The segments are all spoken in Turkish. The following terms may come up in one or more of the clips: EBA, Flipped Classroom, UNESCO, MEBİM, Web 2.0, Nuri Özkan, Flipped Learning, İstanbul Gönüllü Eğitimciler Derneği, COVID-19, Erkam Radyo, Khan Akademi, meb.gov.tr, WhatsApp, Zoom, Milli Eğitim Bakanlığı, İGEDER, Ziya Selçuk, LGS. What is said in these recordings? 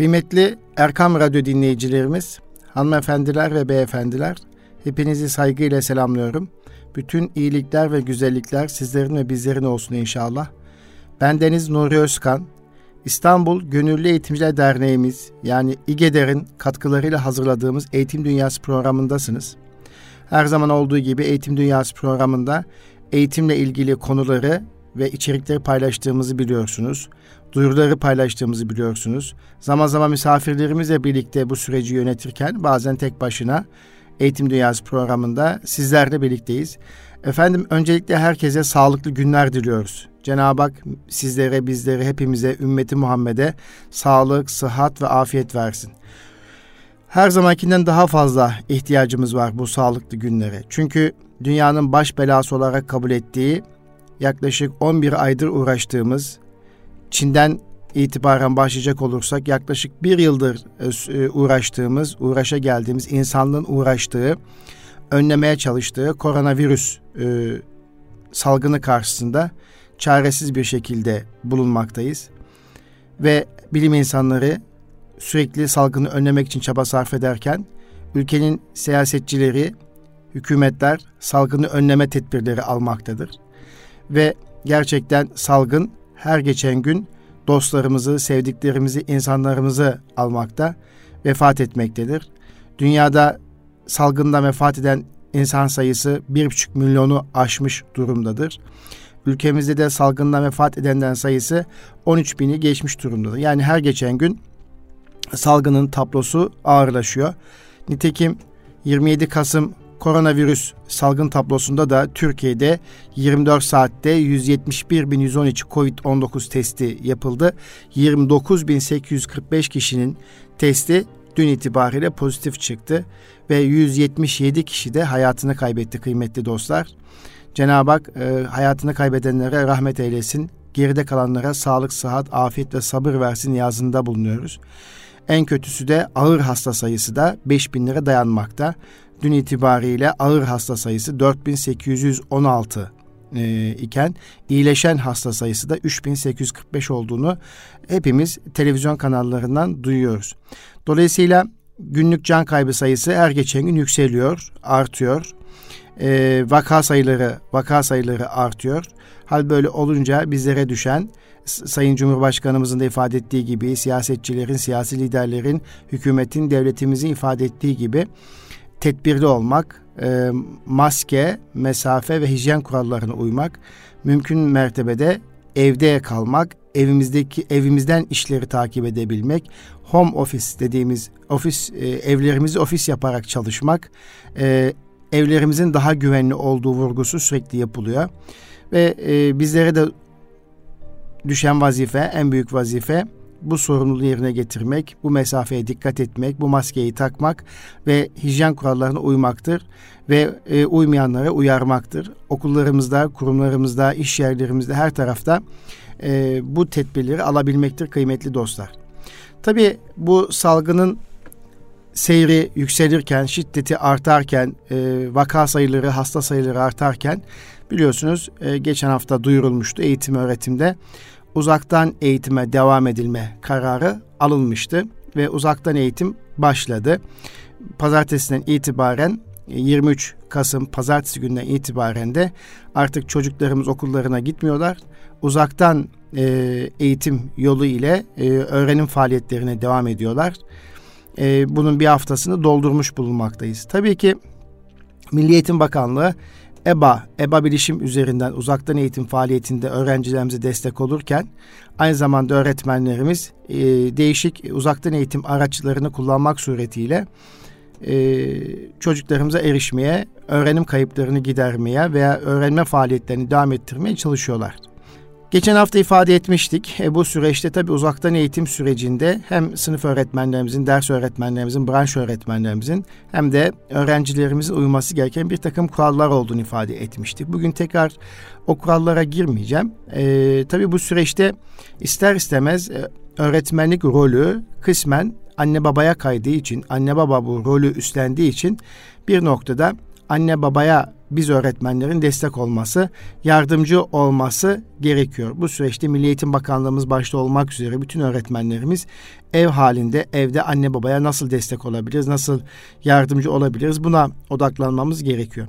Kıymetli Erkam Radyo dinleyicilerimiz, hanımefendiler ve beyefendiler, hepinizi saygıyla selamlıyorum. Bütün iyilikler ve güzellikler sizlerin ve bizlerin olsun inşallah. Bendeniz Nuri Özkan, İstanbul Gönüllü Eğitimciler Derneğimiz yani İGEDER'in katkılarıyla hazırladığımız Eğitim Dünyası programındasınız. Her zaman olduğu gibi Eğitim Dünyası programında eğitimle ilgili konuları ve içerikleri paylaştığımızı biliyorsunuz. Duyuruları paylaştığımızı biliyorsunuz. Zaman zaman misafirlerimizle birlikte bu süreci yönetirken bazen tek başına Eğitim Dünyası programında sizlerle birlikteyiz. Efendim öncelikle herkese sağlıklı günler diliyoruz. Cenab-ı Hak sizlere, bizlere, hepimize, ümmeti Muhammed'e sağlık, sıhhat ve afiyet versin. Her zamankinden daha fazla ihtiyacımız var bu sağlıklı günlere. Çünkü dünyanın baş belası olarak kabul ettiği, yaklaşık 11 aydır uğraştığımız, Çin'den itibaren başlayacak olursak yaklaşık bir yıldır uğraşa geldiğimiz, insanlığın uğraştığı, önlemeye çalıştığı koronavirüs salgını karşısında çaresiz bir şekilde bulunmaktayız. Ve bilim insanları sürekli salgını önlemek için çaba sarf ederken, ülkenin siyasetçileri, hükümetler salgını önleme tedbirleri almaktadır. Ve gerçekten salgın her geçen gün dostlarımızı, sevdiklerimizi, insanlarımızı almakta, vefat etmektedir. Dünyada salgından vefat eden insan sayısı 1,5 milyonu aşmış durumdadır. Ülkemizde de salgından vefat edenlerin sayısı 13 bini geçmiş durumdadır. Yani her geçen gün salgının tablosu ağırlaşıyor. Nitekim 27 Kasım koronavirüs salgın tablosunda da Türkiye'de 24 saatte 171.113 COVID-19 testi yapıldı. 29.845 kişinin testi dün itibariyle pozitif çıktı ve 177 kişi de hayatını kaybetti kıymetli dostlar. Cenab-ı Hak hayatını kaybedenlere rahmet eylesin, geride kalanlara sağlık, sıhhat, afiyet ve sabır versin niyazında bulunuyoruz. En kötüsü de ağır hasta sayısı da 5.000'lere dayanmakta. Dün itibariyle ağır hasta sayısı 4816 iken iyileşen hasta sayısı da 3845 olduğunu hepimiz televizyon kanallarından duyuyoruz. Dolayısıyla günlük can kaybı sayısı her geçen gün yükseliyor, artıyor. Vaka sayıları artıyor. Hal böyle olunca bizlere düşen Sayın Cumhurbaşkanımızın da ifade ettiği gibi, siyasetçilerin, siyasi liderlerin, hükümetin, devletimizin ifade ettiği gibi tedbirli olmak, maske, mesafe ve hijyen kurallarına uymak, mümkün mertebede evde kalmak, evimizden işleri takip edebilmek, home office dediğimiz ofis, evlerimizi ofis yaparak çalışmak, evlerimizin daha güvenli olduğu vurgusu sürekli yapılıyor. Ve bizlere de düşen vazife, en büyük vazife bu sorumluluğu yerine getirmek, bu mesafeye dikkat etmek, bu maskeyi takmak ve hijyen kurallarına uymaktır ve uymayanlara uyarmaktır. Okullarımızda, kurumlarımızda, iş yerlerimizde, her tarafta bu tedbirleri alabilmektir kıymetli dostlar. Tabii bu salgının seyri yükselirken, şiddeti artarken, vaka sayıları, hasta sayıları artarken biliyorsunuz geçen hafta duyurulmuştu eğitim öğretimde. Uzaktan eğitime devam edilme kararı alınmıştı ve uzaktan eğitim başladı. Pazartesinden itibaren 23 Kasım pazartesi günden itibaren de artık çocuklarımız okullarına gitmiyorlar. Uzaktan eğitim yolu ile öğrenim faaliyetlerine devam ediyorlar. Bunun bir haftasını doldurmuş bulunmaktayız. Tabii ki Milli Eğitim Bakanlığı EBA bilişim üzerinden uzaktan eğitim faaliyetinde öğrencilerimize destek olurken aynı zamanda öğretmenlerimiz değişik uzaktan eğitim araçlarını kullanmak suretiyle çocuklarımıza erişmeye, öğrenim kayıplarını gidermeye veya öğrenme faaliyetlerini devam ettirmeye çalışıyorlar. Geçen hafta ifade etmiştik. Bu süreçte tabii uzaktan eğitim sürecinde hem sınıf öğretmenlerimizin, ders öğretmenlerimizin, branş öğretmenlerimizin hem de öğrencilerimizin uyması gereken bir takım kurallar olduğunu ifade etmiştik. Bugün tekrar o kurallara girmeyeceğim. Tabii bu süreçte ister istemez öğretmenlik rolü kısmen anne babaya kaydığı için, anne baba bu rolü üstlendiği için bir noktada anne babaya biz öğretmenlerin destek olması, yardımcı olması gerekiyor. Bu süreçte Milli Eğitim Bakanlığımız başta olmak üzere bütün öğretmenlerimiz ev halinde, evde anne babaya nasıl destek olabiliriz, nasıl yardımcı olabiliriz, buna odaklanmamız gerekiyor.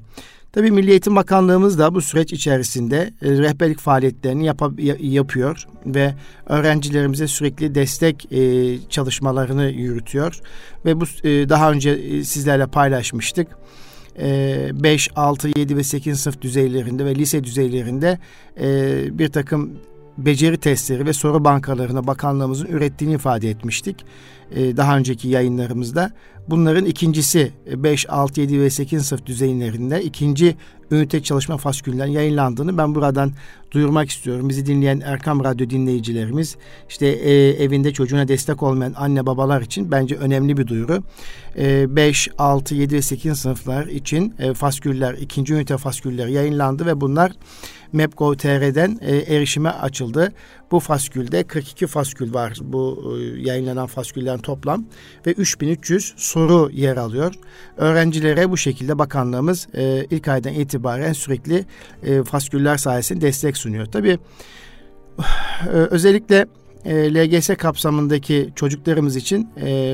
Tabii Milli Eğitim Bakanlığımız da bu süreç içerisinde rehberlik faaliyetlerini yapıyor ve öğrencilerimize sürekli destek çalışmalarını yürütüyor. Ve bu daha önce sizlerle paylaşmıştık. 5, 6, 7 ve 8 sınıf düzeylerinde ve lise düzeylerinde bir takım beceri testleri ve soru bankalarına bakanlığımızın ürettiğini ifade etmiştik. Daha önceki yayınlarımızda. Bunların ikincisi 5, 6, 7 ve 8 sınıf düzeylerinde ikinci ünite çalışma fasküllerinin yayınlandığını ben buradan duyurmak istiyorum. Bizi dinleyen Erkam Radyo dinleyicilerimiz, işte evinde çocuğuna destek olmayan anne babalar için bence önemli bir duyuru. 5, 6, 7 ve 8 sınıflar için fasküller, ikinci ünite faskülleri yayınlandı ve bunlar meb.gov.tr'den erişime açıldı. Bu faskülde 42 faskül var. Bu yayınlanan fasküllerin toplam ve 3300 soru yer alıyor. Öğrencilere bu şekilde bakanlığımız ilk aydan itibaren sürekli fasküller sayesinde destek sunuyor. Tabii özellikle LGS kapsamındaki çocuklarımız için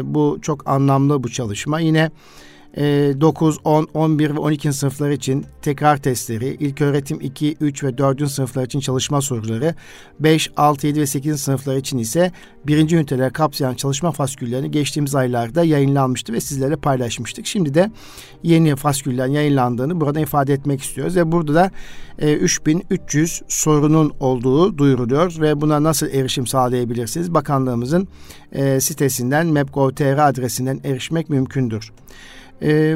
bu çok anlamlı bu çalışma. Yine 9, 10, 11 ve 12. sınıflar için tekrar testleri, ilköğretim 2, 3 ve 4. sınıflar için çalışma soruları, 5, 6, 7 ve 8. sınıflar için ise 1. üniteleri kapsayan çalışma fasküllerini geçtiğimiz aylarda yayınlanmıştı ve sizlerle paylaşmıştık. Şimdi de yeni fasküllerin yayınlandığını burada ifade etmek istiyoruz ve burada da 3300 sorunun olduğu duyuruluyor ve buna nasıl erişim sağlayabilirsiniz? Bakanlığımızın sitesinden meb.gov.tr adresinden erişmek mümkündür.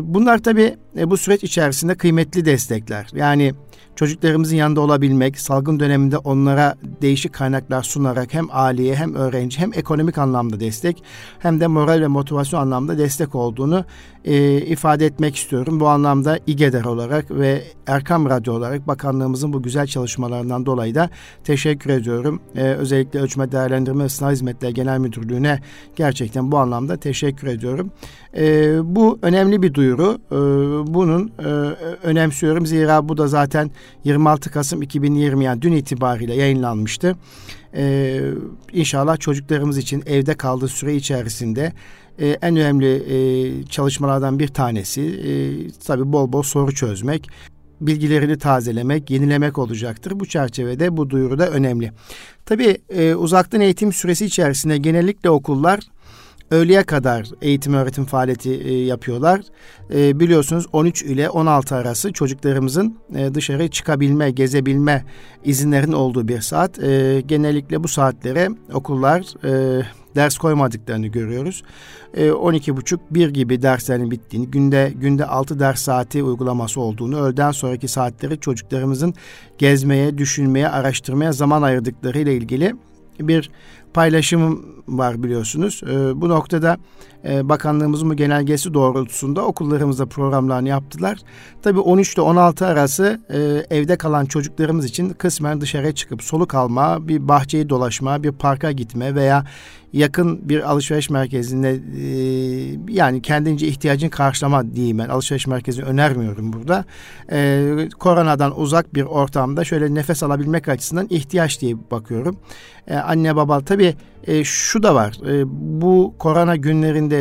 Bunlar tabii bu süreç içerisinde kıymetli destekler. Yani çocuklarımızın yanında olabilmek, salgın döneminde onlara değişik kaynaklar sunarak hem aileye hem öğrenci hem ekonomik anlamda destek hem de moral ve motivasyon anlamda destek olduğunu ifade etmek istiyorum. Bu anlamda İGEDER olarak ve Erkam Radyo olarak bakanlığımızın bu güzel çalışmalarından dolayı da teşekkür ediyorum. Özellikle Ölçme Değerlendirme ve Sınav Hizmetleri Genel Müdürlüğü'ne gerçekten bu anlamda teşekkür ediyorum. Bu önemli bir duyuru. Bunun önemsiyorum. Zira bu da zaten 26 Kasım 2020 yani dün itibariyle yayınlanmıştı. İnşallah çocuklarımız için evde kaldığı süre içerisinde en önemli çalışmalardan bir tanesi tabii bol bol soru çözmek, bilgilerini tazelemek, yenilemek olacaktır. Bu çerçevede bu duyuru da önemli. Tabii uzaktan eğitim süresi içerisinde genellikle okullar öğleye kadar eğitim öğretim faaliyeti yapıyorlar. Biliyorsunuz 13 ile 16 arası çocuklarımızın dışarı çıkabilme, gezebilme izinlerinin olduğu bir saat. Genellikle bu saatlere okullar ders koymadıklarını görüyoruz. 12.30-1 gibi derslerin bittiğini, günde 6 ders saati uygulaması olduğunu, öğleden sonraki saatleri çocuklarımızın gezmeye, düşünmeye, araştırmaya zaman ayırdıkları ile ilgili bir paylaşımım var biliyorsunuz. Bu noktada bakanlığımızın bu genelgesi doğrultusunda okullarımızda programlarını yaptılar. Tabii 13 ile 16 arası evde kalan çocuklarımız için kısmen dışarıya çıkıp soluk alma, bir bahçeyi dolaşma, bir parka gitme veya yakın bir alışveriş merkezinde yani kendince ihtiyacın karşılama diyeyim ben. Alışveriş merkezi önermiyorum burada. Koronadan uzak bir ortamda şöyle nefes alabilmek açısından ihtiyaç diye bakıyorum. Anne baba tabii şu da var. Bu korona günlerinde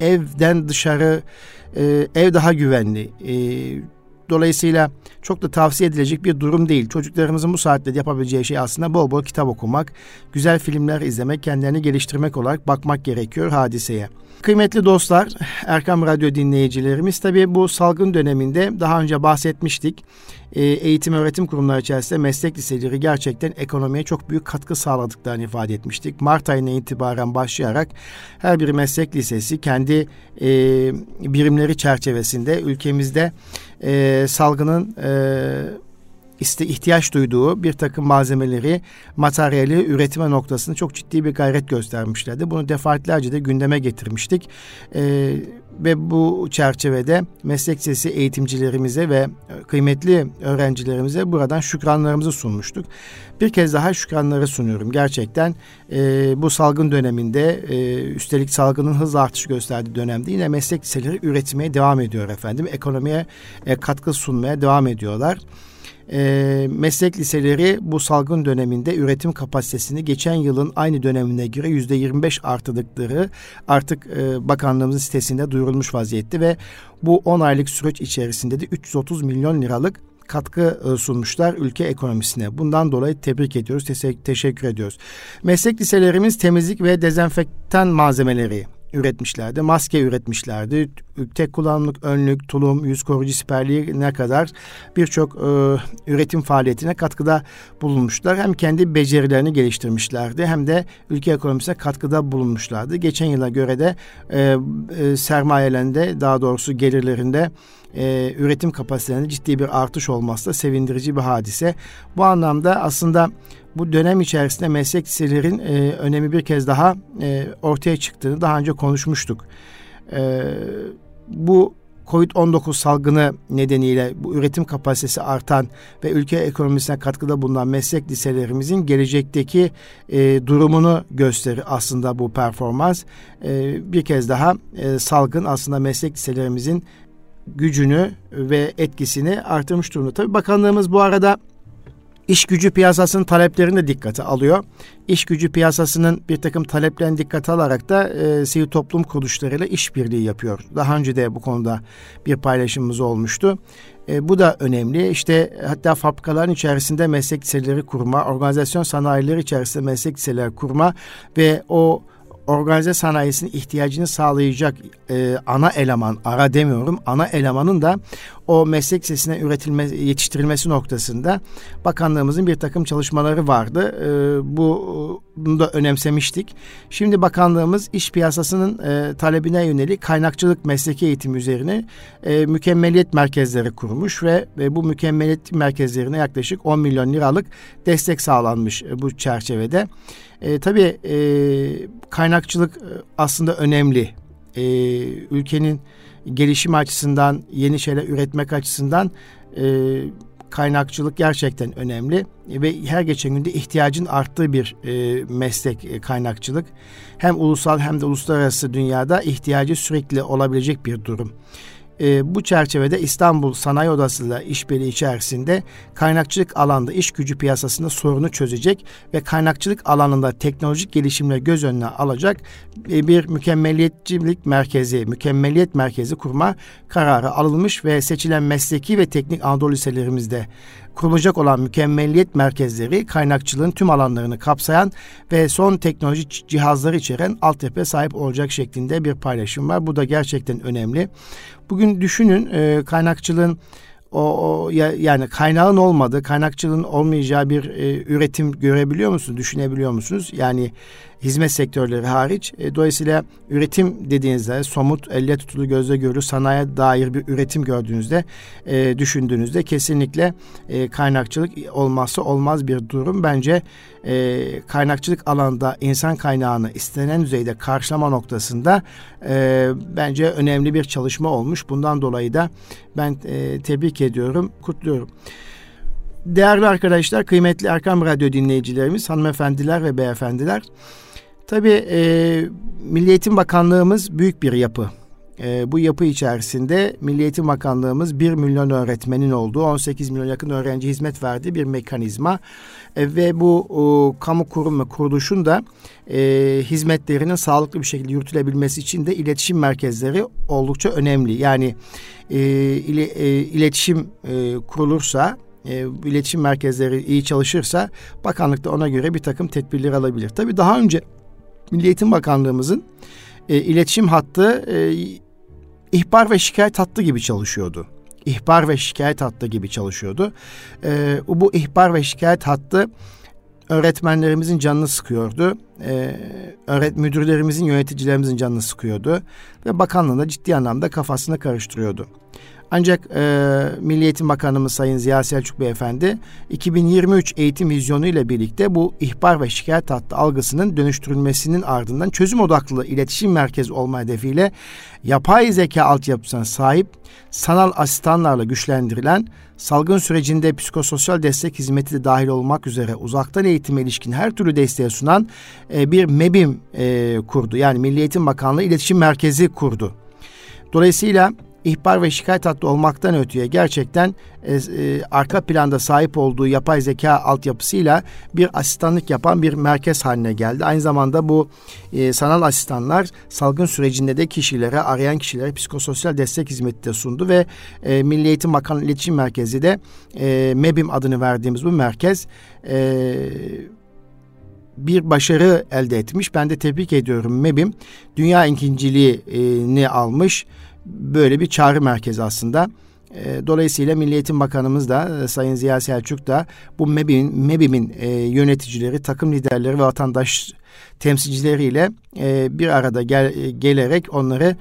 evden dışarı ev daha güvenli. Dolayısıyla çok da tavsiye edilecek bir durum değil. Çocuklarımızın bu saatte yapabileceği şey aslında bol bol kitap okumak, güzel filmler izlemek, kendilerini geliştirmek olarak bakmak gerekiyor hadiseye. Kıymetli dostlar, Erkam Radyo dinleyicilerimiz, tabii bu salgın döneminde daha önce bahsetmiştik. Eğitim öğretim kurumları içerisinde meslek liseleri gerçekten ekonomiye çok büyük katkı sağladıklarını ifade etmiştik. Mart ayına itibaren başlayarak her bir meslek lisesi kendi birimleri çerçevesinde ülkemizde salgının ihtiyaç duyduğu bir takım malzemeleri, materyali üretme noktasında çok ciddi bir gayret göstermişlerdi. Bunu defaatlerce de gündeme getirmiştik. Ve bu çerçevede meslek lisesi eğitimcilerimize ve kıymetli öğrencilerimize buradan şükranlarımızı sunmuştuk. Bir kez daha şükranları sunuyorum. Gerçekten bu salgın döneminde, üstelik salgının hızla artış gösterdiği dönemde yine meslek liseleri üretmeye devam ediyor efendim. Ekonomiye katkı sunmaya devam ediyorlar. Meslek liseleri bu salgın döneminde üretim kapasitesini geçen yılın aynı dönemine göre %25 artırdıkları artık bakanlığımızın sitesinde duyurulmuş vaziyette ve bu 10 aylık süreç içerisinde de 330 milyon liralık katkı sunmuşlar ülke ekonomisine. Bundan dolayı tebrik ediyoruz, teşekkür ediyoruz. Meslek liselerimiz temizlik ve dezenfektan malzemeleri üretmişlerdi. Maske üretmişlerdi. Tek kullanımlık önlük, tulum, yüz koruyucu siperliğine kadar birçok üretim faaliyetine katkıda bulunmuşlar. Hem kendi becerilerini geliştirmişlerdi hem de ülke ekonomisine katkıda bulunmuşlardı. Geçen yıla göre de sermayelerinde, daha doğrusu gelirlerinde üretim kapasitelerinde ciddi bir artış olması da sevindirici bir hadise. Bu anlamda aslında bu dönem içerisinde meslek liselerin önemi bir kez daha ortaya çıktığını daha önce konuşmuştuk. Bu COVID-19 salgını nedeniyle bu üretim kapasitesi artan ve ülke ekonomisine katkıda bulunan meslek liselerimizin gelecekteki durumunu gösterir aslında bu performans. Bir kez daha salgın aslında meslek liselerimizin gücünü ve etkisini artırmış durumda. Tabii bakanlığımız bu arada İş gücü piyasasının taleplerini de dikkate alıyor. İş gücü piyasasının bir takım taleplerini dikkate alarak da sivil toplum kuruluşlarıyla işbirliği yapıyor. Daha önce de bu konuda bir paylaşımımız olmuştu. Bu da önemli. İşte hatta fabrikaların içerisinde meslek liseleri kurma, organizasyon sanayileri içerisinde meslek liseleri kurma ve o organize sanayisinin ihtiyacını sağlayacak ana eleman, ara demiyorum, ana elemanın da o meslek lisesine yetiştirilmesi noktasında bakanlığımızın bir takım çalışmaları vardı. Bunu da önemsemiştik. Şimdi bakanlığımız iş piyasasının talebine yönelik kaynakçılık mesleki eğitimi üzerine mükemmeliyet merkezleri kurmuş ve bu mükemmeliyet merkezlerine yaklaşık 10 milyon liralık destek sağlanmış bu çerçevede. Tabii kaynakçılık aslında önemli. Ülkenin gelişim açısından, yeni şeyler üretmek açısından kaynakçılık gerçekten önemli ve her geçen günde ihtiyacın arttığı bir meslek kaynakçılık. Hem ulusal hem de uluslararası dünyada ihtiyacı sürekli olabilecek bir durum. Bu çerçevede İstanbul Sanayi Odası'yla işbirliği içerisinde kaynakçılık alanında iş gücü piyasasında sorunu çözecek ve kaynakçılık alanında teknolojik gelişimleri göz önüne alacak bir mükemmeliyet merkezi kurma kararı alınmış ve seçilen mesleki ve teknik Anadolu liselerimizde kurulacak olan mükemmeliyet merkezleri kaynakçılığın tüm alanlarını kapsayan ve son teknoloji cihazları içeren altyapıya sahip olacak şeklinde bir paylaşım var. Bu da gerçekten önemli. Bugün düşünün kaynakçılığın yani kaynağın olmadığı, kaynakçılığın olmayacağı bir üretim görebiliyor musunuz, düşünebiliyor musunuz? Yani hizmet sektörleri hariç. Dolayısıyla üretim dediğinizde somut, elle tutulu, gözle görülür sanayiye dair bir üretim gördüğünüzde, düşündüğünüzde kesinlikle kaynakçılık olmazsa olmaz bir durum. Bence kaynakçılık alanında insan kaynağını istenen düzeyde karşılama noktasında bence önemli bir çalışma olmuş. Bundan dolayı da ben tebrik ediyorum, kutluyorum. Değerli arkadaşlar, kıymetli Erkam Radyo dinleyicilerimiz, hanımefendiler ve beyefendiler. Tabii Milli Eğitim Bakanlığımız büyük bir yapı. Bu yapı içerisinde Milli Eğitim Bakanlığımız 1 milyon öğretmenin olduğu, 18 milyon yakın öğrenci hizmet verdiği bir mekanizma. Ve bu kamu kurum ve kuruluşun da hizmetlerinin sağlıklı bir şekilde yürütülebilmesi için de iletişim merkezleri oldukça önemli. Yani iletişim kurulursa, iletişim merkezleri iyi çalışırsa bakanlık da ona göre bir takım tedbirler alabilir. Tabii daha önce Milli Eğitim Bakanlığımızın iletişim hattı ihbar ve şikayet hattı gibi çalışıyordu. Bu ihbar ve şikayet hattı öğretmenlerimizin canını sıkıyordu. Müdürlerimizin, yöneticilerimizin canını sıkıyordu. Ve bakanlığında ciddi anlamda kafasını karıştırıyordu. Ancak Milli Eğitim Bakanımız Sayın Ziya Selçuk Beyefendi 2023 eğitim vizyonu ile birlikte bu ihbar ve şikayet hattı algısının dönüştürülmesinin ardından çözüm odaklı iletişim merkezi olma hedefiyle yapay zeka altyapısına sahip sanal asistanlarla güçlendirilen, salgın sürecinde psikososyal destek hizmeti de dahil olmak üzere uzaktan eğitime ilişkin her türlü desteği sunan bir MEBİM kurdu. Yani Milli Eğitim Bakanlığı İletişim Merkezi kurdu. Dolayısıyla ihbar ve şikayet hattı olmaktan öteye gerçekten arka planda sahip olduğu yapay zeka altyapısıyla bir asistanlık yapan bir merkez haline geldi. Aynı zamanda bu sanal asistanlar salgın sürecinde de kişilere, arayan kişilere psikososyal destek hizmeti de sundu ve Milli Eğitim Bakanlığı İletişim Merkezi de MEBİM adını verdiğimiz bu merkez bir başarı elde etmiş. Ben de tebrik ediyorum MEBİM. Dünya ikinciliğini almış. Böyle bir çağrı merkezi aslında. Dolayısıyla Milli Eğitim Bakanımız da Sayın Ziya Selçuk da bu MEBİM'in yöneticileri, takım liderleri ve vatandaş temsilcileriyle bir arada gelerek onları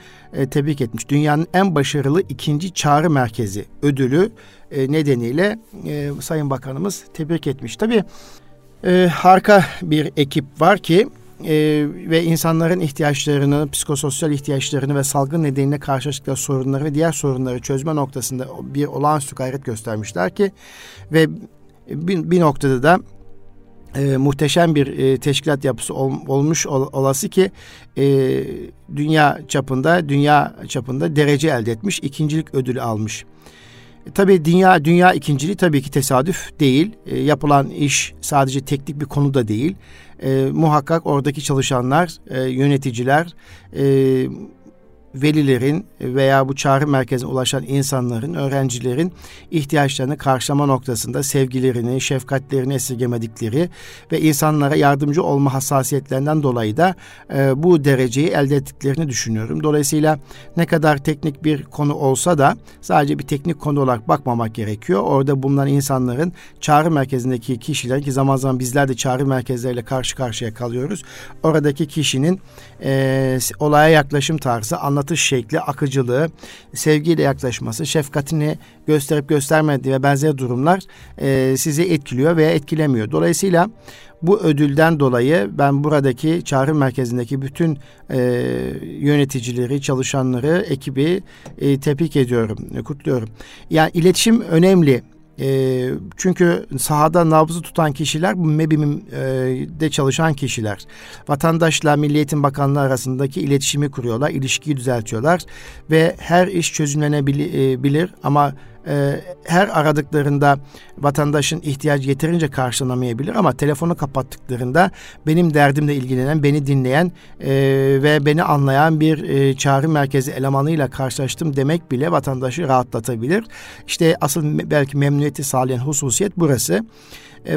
tebrik etmiş. Dünyanın en başarılı ikinci çağrı merkezi ödülü nedeniyle Sayın Bakanımız tebrik etmiş. Tabii harika bir ekip var ki ve insanların ihtiyaçlarını, psikososyal ihtiyaçlarını ve salgın nedeniyle karşılaştıkları sorunları ve diğer sorunları çözme noktasında bir olağanüstü gayret göstermişler ki ve bir noktada da muhteşem bir teşkilat yapısı olmuş olası ki dünya çapında derece elde etmiş, ikincilik ödülü almış. Tabii dünya ikinciliği tabii ki tesadüf değil. Yapılan iş sadece teknik bir konu da değil. Muhakkak oradaki çalışanlar, yöneticiler, velilerin veya bu çağrı merkezine ulaşan insanların, öğrencilerin ihtiyaçlarını karşılama noktasında sevgilerini, şefkatlerini esirgemedikleri ve insanlara yardımcı olma hassasiyetlerinden dolayı da bu dereceyi elde ettiklerini düşünüyorum. Dolayısıyla ne kadar teknik bir konu olsa da sadece bir teknik konu olarak bakmamak gerekiyor. Orada bulunan insanların, çağrı merkezindeki kişiler ki zaman zaman bizler de çağrı merkezleriyle karşı karşıya kalıyoruz. Oradaki kişinin olaya yaklaşım tarzı, anlatış şekli, akıcılığı, sevgiyle yaklaşması, şefkatini gösterip göstermediği ve benzeri durumlar sizi etkiliyor veya etkilemiyor. Dolayısıyla bu ödülden dolayı ben buradaki çağrı merkezindeki bütün yöneticileri, çalışanları, ekibi tebrik ediyorum, kutluyorum. Yani iletişim önemli. Çünkü sahada nabzı tutan kişiler bu MEBİM'de çalışan kişiler. Vatandaşla Milli Eğitim Bakanlığı arasındaki iletişimi kuruyorlar, ilişkiyi düzeltiyorlar ve her iş çözümlenebilir ama her aradıklarında vatandaşın ihtiyacı yeterince karşılanamayabilir ama telefonu kapattıklarında benim derdimle ilgilenen, beni dinleyen ve beni anlayan bir çağrı merkezi elemanıyla karşılaştım demek bile vatandaşı rahatlatabilir. İşte asıl belki memnuniyeti sağlayan hususiyet burası.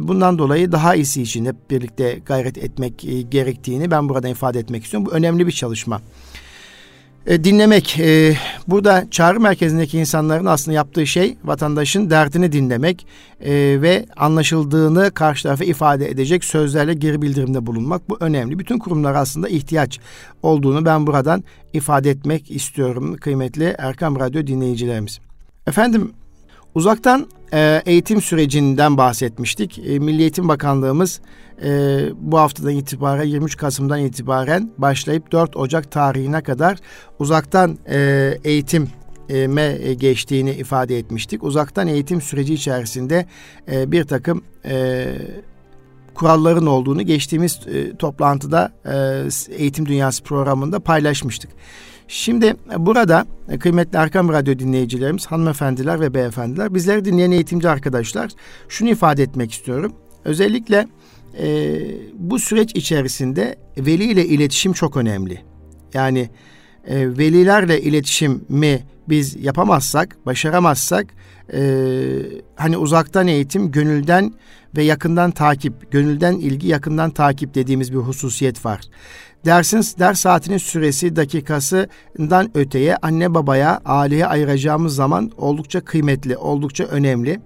Bundan dolayı daha iyisi için hep birlikte gayret etmek gerektiğini ben burada ifade etmek istiyorum. Bu önemli bir çalışma. Dinlemek. Burada çağrı merkezindeki insanların aslında yaptığı şey vatandaşın derdini dinlemek ve anlaşıldığını karşı tarafa ifade edecek sözlerle geri bildirimde bulunmak. Bu önemli. Bütün kurumlara aslında ihtiyaç olduğunu ben buradan ifade etmek istiyorum kıymetli Erkam Radyo dinleyicilerimiz. Efendim, uzaktan eğitim sürecinden bahsetmiştik. Milli Eğitim Bakanlığımız bu haftadan itibaren 23 Kasım'dan itibaren başlayıp 4 Ocak tarihine kadar uzaktan eğitime geçtiğini ifade etmiştik. Uzaktan eğitim süreci içerisinde bir takım kuralların olduğunu geçtiğimiz toplantıda Eğitim Dünyası programında paylaşmıştık. Şimdi burada kıymetli Erkam Radyo dinleyicilerimiz, hanımefendiler ve beyefendiler, bizleri dinleyen eğitimci arkadaşlar, şunu ifade etmek istiyorum. Özellikle bu süreç içerisinde veli ile iletişim çok önemli. Yani velilerle iletişimi biz yapamazsak, başaramazsak hani uzaktan eğitim, gönülden ve yakından takip, gönülden ilgi, yakından takip dediğimiz bir hususiyet var. Ders saatinin süresi, dakikasından öteye anne babaya, aileye ayıracağımız zaman oldukça kıymetli, oldukça önemli.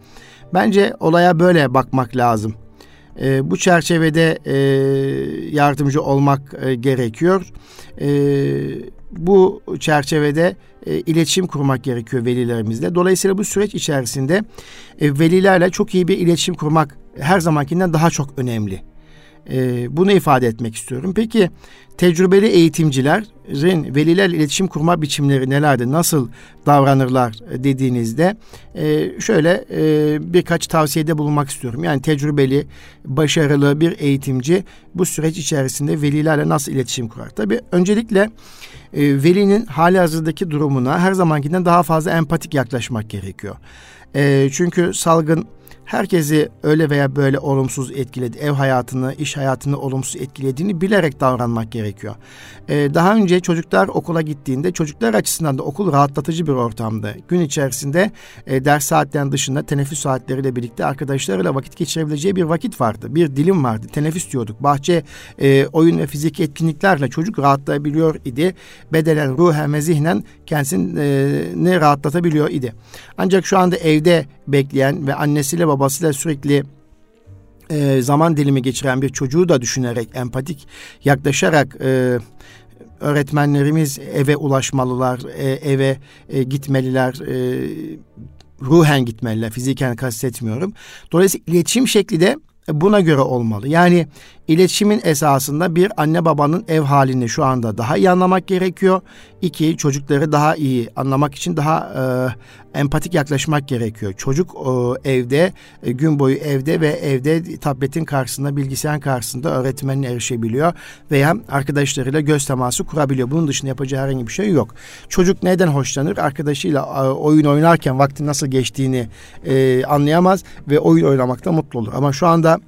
Bence olaya böyle bakmak lazım. Bu çerçevede yardımcı olmak gerekiyor. Bu çerçevede iletişim kurmak gerekiyor velilerimizle. Dolayısıyla bu süreç içerisinde velilerle çok iyi bir iletişim kurmak her zamankinden daha çok önemli. Bunu ifade etmek istiyorum. Peki tecrübeli eğitimcilerin velilerle iletişim kurma biçimleri nelerdir, nasıl davranırlar dediğinizde şöyle birkaç tavsiyede bulunmak istiyorum. Yani tecrübeli, başarılı bir eğitimci bu süreç içerisinde velilerle nasıl iletişim kurar? Tabii öncelikle velinin halihazırdaki durumuna her zamankinden daha fazla empatik yaklaşmak gerekiyor. Çünkü salgın herkesi öyle veya böyle olumsuz etkiledi. Ev hayatını, iş hayatını olumsuz etkilediğini bilerek davranmak gerekiyor. Daha önce çocuklar okula gittiğinde çocuklar açısından da okul rahatlatıcı bir ortamdı. Gün içerisinde ders saatlerinin dışında teneffüs saatleriyle birlikte arkadaşlarıyla vakit geçirebileceği bir vakit vardı. Bir dilim vardı. Teneffüs diyorduk. Bahçe, oyun ve fiziki etkinliklerle çocuk rahatlayabiliyor idi. Bedenen, ruhen ve zihnen kendisini rahatlatabiliyor idi. Ancak şu anda evde bekleyen ve annesiyle babasıyla sürekli zaman dilimi geçiren bir çocuğu da düşünerek, empatik yaklaşarak öğretmenlerimiz eve ulaşmalılar, eve gitmeliler, ruhen gitmeliler, fiziken kastetmiyorum. Dolayısıyla iletişim şekli de buna göre olmalı. Yani iletişimin esasında bir, anne babanın ev halini şu anda daha iyi anlamak gerekiyor. İki, çocukları daha iyi anlamak için daha empatik yaklaşmak gerekiyor. Çocuk evde, gün boyu evde ve evde tabletin karşısında, bilgisayarın karşısında öğretmenine erişebiliyor veya arkadaşlarıyla göz teması kurabiliyor. Bunun dışında yapacağı herhangi bir şey yok. Çocuk neden hoşlanır? Arkadaşıyla oyun oynarken vaktin nasıl geçtiğini anlayamaz ve oyun oynamakta mutlu olur. Ama şu anda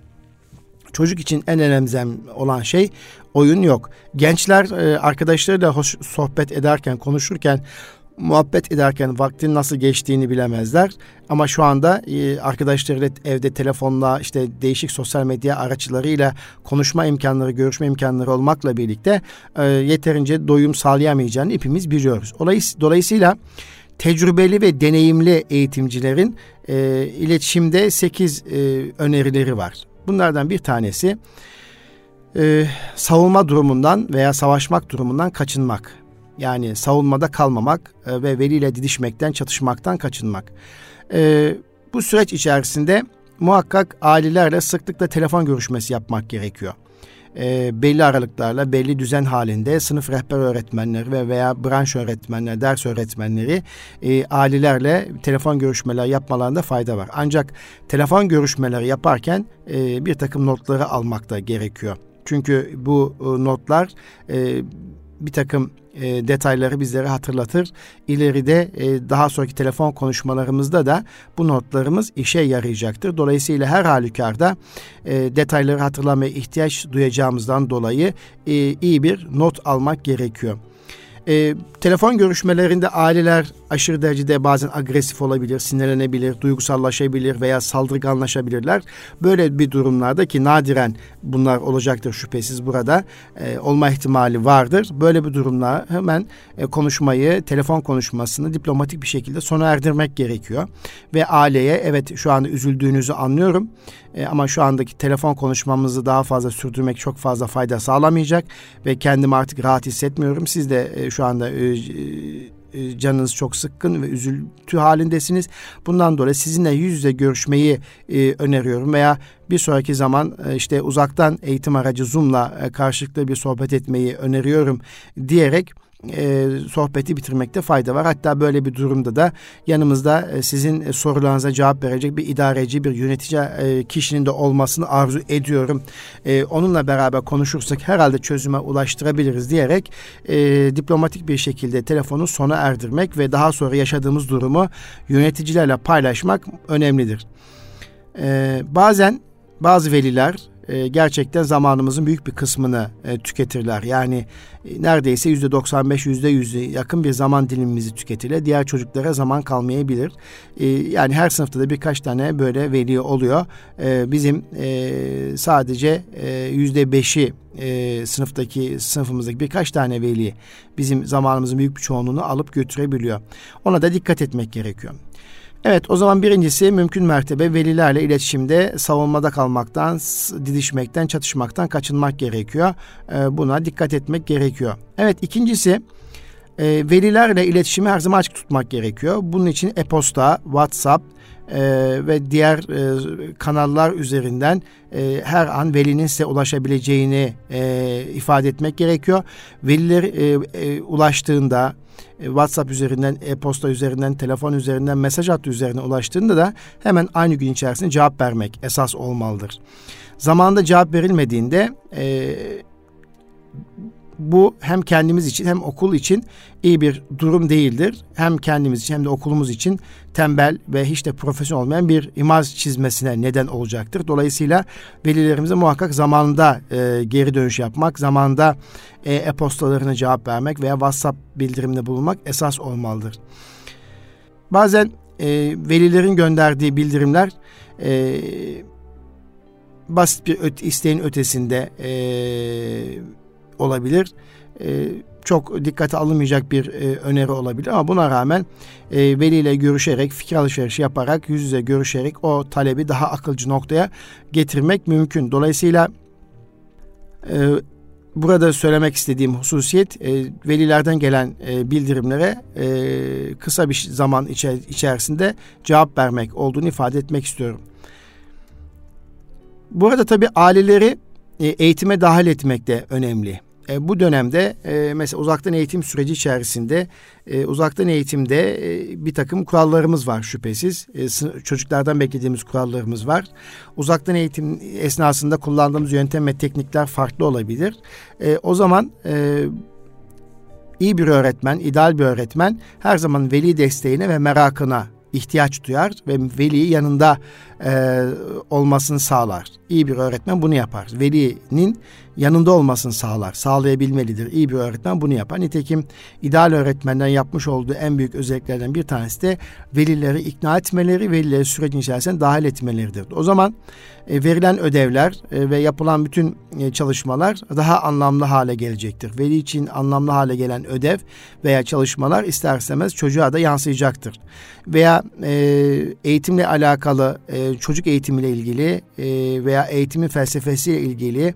çocuk için en önemli olan şey oyun yok. Gençler arkadaşlarıyla sohbet ederken, konuşurken, muhabbet ederken vaktin nasıl geçtiğini bilemezler. Ama şu anda arkadaşlarıyla evde telefonla, işte değişik sosyal medya araçlarıyla konuşma imkanları, görüşme imkanları olmakla birlikte yeterince doyum sağlayamayacağını hepimiz biliyoruz. Dolayısıyla tecrübeli ve deneyimli eğitimcilerin iletişimde 8 önerileri var. Bunlardan bir tanesi savunma durumundan veya savaşmak durumundan kaçınmak. Yani savunmada kalmamak ve veliyle didişmekten, çatışmaktan kaçınmak. Bu süreç içerisinde muhakkak ailelerle sıklıkla telefon görüşmesi yapmak gerekiyor. Belli aralıklarla, belli düzen halinde sınıf rehber öğretmenleri veya branş öğretmenleri, ders öğretmenleri ailelerle telefon görüşmeleri yapmalarında fayda var. Ancak telefon görüşmeleri yaparken bir takım notları almak da gerekiyor. Çünkü bu notlar bir takım detayları bizlere hatırlatır. İleride daha sonraki telefon konuşmalarımızda da bu notlarımız işe yarayacaktır. Dolayısıyla her halükarda detayları hatırlamaya ihtiyaç duyacağımızdan dolayı iyi bir not almak gerekiyor. Telefon görüşmelerinde aileler aşırı derecede bazen agresif olabilir, sinirlenebilir, duygusallaşabilir veya saldırganlaşabilirler. Böyle bir durumlarda, ki nadiren bunlar olacaktır şüphesiz, burada olma ihtimali vardır. Böyle bir durumda hemen konuşmayı, telefon konuşmasını diplomatik bir şekilde sona erdirmek gerekiyor. Ve aileye, evet şu anda üzüldüğünüzü anlıyorum ama şu andaki telefon konuşmamızı daha fazla sürdürmek çok fazla fayda sağlamayacak ve kendimi artık rahat hissetmiyorum. Siz de şu anda canınız çok sıkkın ve üzüntü halindesiniz. Bundan dolayı sizinle yüz yüze görüşmeyi öneriyorum veya bir sonraki zaman işte uzaktan eğitim aracı Zoom'la karşılıklı bir sohbet etmeyi öneriyorum diyerek sohbeti bitirmekte fayda var. Hatta böyle bir durumda da yanımızda sizin sorularınıza cevap verecek bir idareci, bir yönetici kişinin de olmasını arzu ediyorum. Onunla beraber konuşursak herhalde çözüme ulaştırabiliriz diyerek diplomatik bir şekilde telefonu sona erdirmek ve daha sonra yaşadığımız durumu yöneticilerle paylaşmak önemlidir. Bazen bazı veliler gerçekten zamanımızın büyük bir kısmını tüketirler. Yani neredeyse %95-%100'e yakın bir zaman dilimimizi tüketirler. Diğer çocuklara zaman kalmayabilir. Yani her sınıfta da birkaç tane böyle veli oluyor. Bizim sadece %5'i sınıfımızdaki birkaç tane veli bizim zamanımızın büyük bir çoğunluğunu alıp götürebiliyor. Ona da dikkat etmek gerekiyor. Evet, o zaman birincisi mümkün mertebe velilerle iletişimde savunmada kalmaktan, didişmekten, çatışmaktan kaçınmak gerekiyor. Buna dikkat etmek gerekiyor. Evet, ikincisi velilerle iletişimi her zaman açık tutmak gerekiyor. Bunun için e-posta, WhatsApp ve diğer kanallar üzerinden her an velinin size ulaşabileceğini ifade etmek gerekiyor. Veliler ulaştığında WhatsApp üzerinden, e-posta üzerinden, telefon üzerinden, mesaj hattı üzerinden ulaştığında da hemen aynı gün içerisinde cevap vermek esas olmalıdır. Zamanında cevap verilmediğinde bu hem kendimiz için hem okul için iyi bir durum değildir. Hem kendimiz için hem de okulumuz için tembel ve hiç de profesyonel olmayan bir imaj çizmesine neden olacaktır. Dolayısıyla velilerimize muhakkak zamanında geri dönüş yapmak, zamanında e-postalarına cevap vermek veya WhatsApp bildiriminde bulunmak esas olmalıdır. Bazen velilerin gönderdiği bildirimler basit bir isteğin ötesinde olabilir. Çok dikkate alınmayacak bir öneri olabilir ama buna rağmen veliyle görüşerek, fikir alışverişi yaparak, yüz yüze görüşerek o talebi daha akılcı noktaya getirmek mümkün. Dolayısıyla burada söylemek istediğim hususiyet velilerden gelen bildirimlere kısa bir zaman içerisinde cevap vermek olduğunu ifade etmek istiyorum. Bu arada tabii aileleri eğitime dahil etmek de önemli. Bu dönemde mesela uzaktan eğitim süreci içerisinde uzaktan eğitimde bir takım kurallarımız var şüphesiz. Çocuklardan beklediğimiz kurallarımız var. Uzaktan eğitim esnasında kullandığımız yöntem ve teknikler farklı olabilir. O zaman iyi bir öğretmen, ideal bir öğretmen her zaman veli desteğine ve merakına ihtiyaç duyar ve veliyi yanında olmasını sağlar. İyi bir öğretmen bunu yapar. Velinin yanında olmasını sağlar. Sağlayabilmelidir. İyi bir öğretmen bunu yapar. Nitekim ideal öğretmenden yapmış olduğu en büyük özelliklerden bir tanesi de velileri ikna etmeleri, velileri sürecin içerisine dahil etmeleridir. O zaman verilen ödevler ve yapılan bütün çalışmalar daha anlamlı hale gelecektir. Veli için anlamlı hale gelen ödev veya çalışmalar ister istemez çocuğa da yansıyacaktır. Veya eğitimle alakalı, çocuk eğitimiyle ilgili veya eğitimin felsefesiyle ilgili,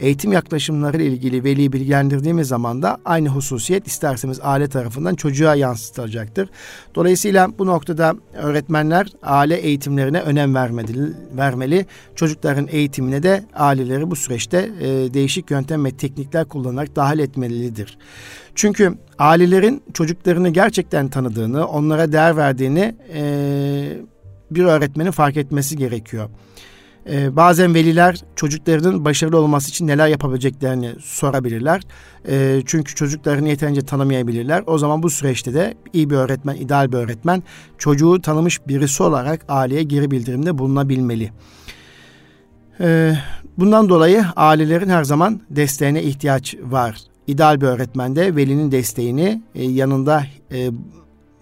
eğitim yaklaşımlarıyla ilgili veliyi bilgilendirdiğimiz zaman da aynı hususiyet isterseniz aile tarafından çocuğa yansıtılacaktır. Dolayısıyla bu noktada öğretmenler aile eğitimlerine önem vermeli. Çocukların eğitimine de aileleri bu süreçte değişik yöntem ve teknikler kullanarak dahil etmelidir. Çünkü ailelerin çocuklarını gerçekten tanıdığını, onlara değer verdiğini bir öğretmenin fark etmesi gerekiyor. Bazen veliler çocuklarının başarılı olması için neler yapabileceklerini sorabilirler. Çünkü çocuklarını yeterince tanımayabilirler. O zaman bu süreçte de iyi bir öğretmen, ideal bir öğretmen çocuğu tanımış birisi olarak aileye geri bildirimde bulunabilmeli. Bundan dolayı ailelerin her zaman desteğine ihtiyaç var. İdeal bir öğretmen de velinin desteğini yanında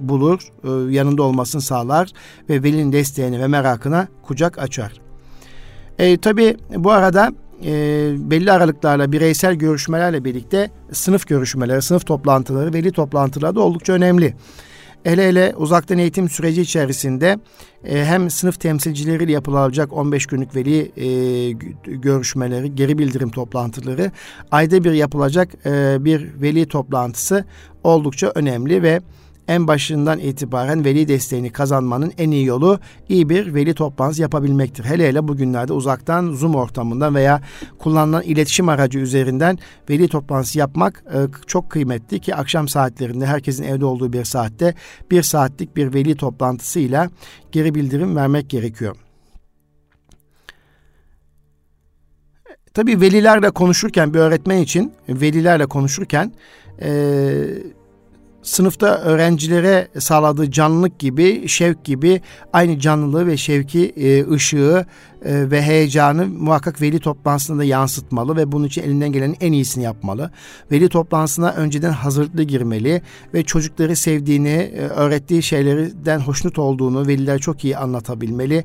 bulur, yanında olmasını sağlar ve velinin desteğini ve merakına kucak açar. Tabii bu arada belli aralıklarla bireysel görüşmelerle birlikte sınıf görüşmeleri, sınıf toplantıları, veli toplantıları da oldukça önemli. Hele uzaktan eğitim süreci içerisinde hem sınıf temsilcileriyle yapılacak 15 günlük veli görüşmeleri, geri bildirim toplantıları, ayda bir yapılacak bir veli toplantısı oldukça önemli ve en başından itibaren veli desteğini kazanmanın en iyi yolu iyi bir veli toplantısı yapabilmektir. Hele bugünlerde uzaktan Zoom ortamından veya kullanılan iletişim aracı üzerinden veli toplantısı yapmak çok kıymetli ki akşam saatlerinde herkesin evde olduğu bir saatte bir saatlik bir veli toplantısıyla geri bildirim vermek gerekiyor. Tabii velilerle konuşurken bir öğretmen için velilerle konuşurken sınıfta öğrencilere sağladığı canlılık gibi, şevk gibi aynı canlılığı ve şevki, ışığı ve heyecanı muhakkak veli toplantısına da yansıtmalı ve bunun için elinden gelenin en iyisini yapmalı. Veli toplantısına önceden hazırlıklı girmeli ve çocukları sevdiğini, öğrettiği şeylerden hoşnut olduğunu veliler çok iyi anlatabilmeli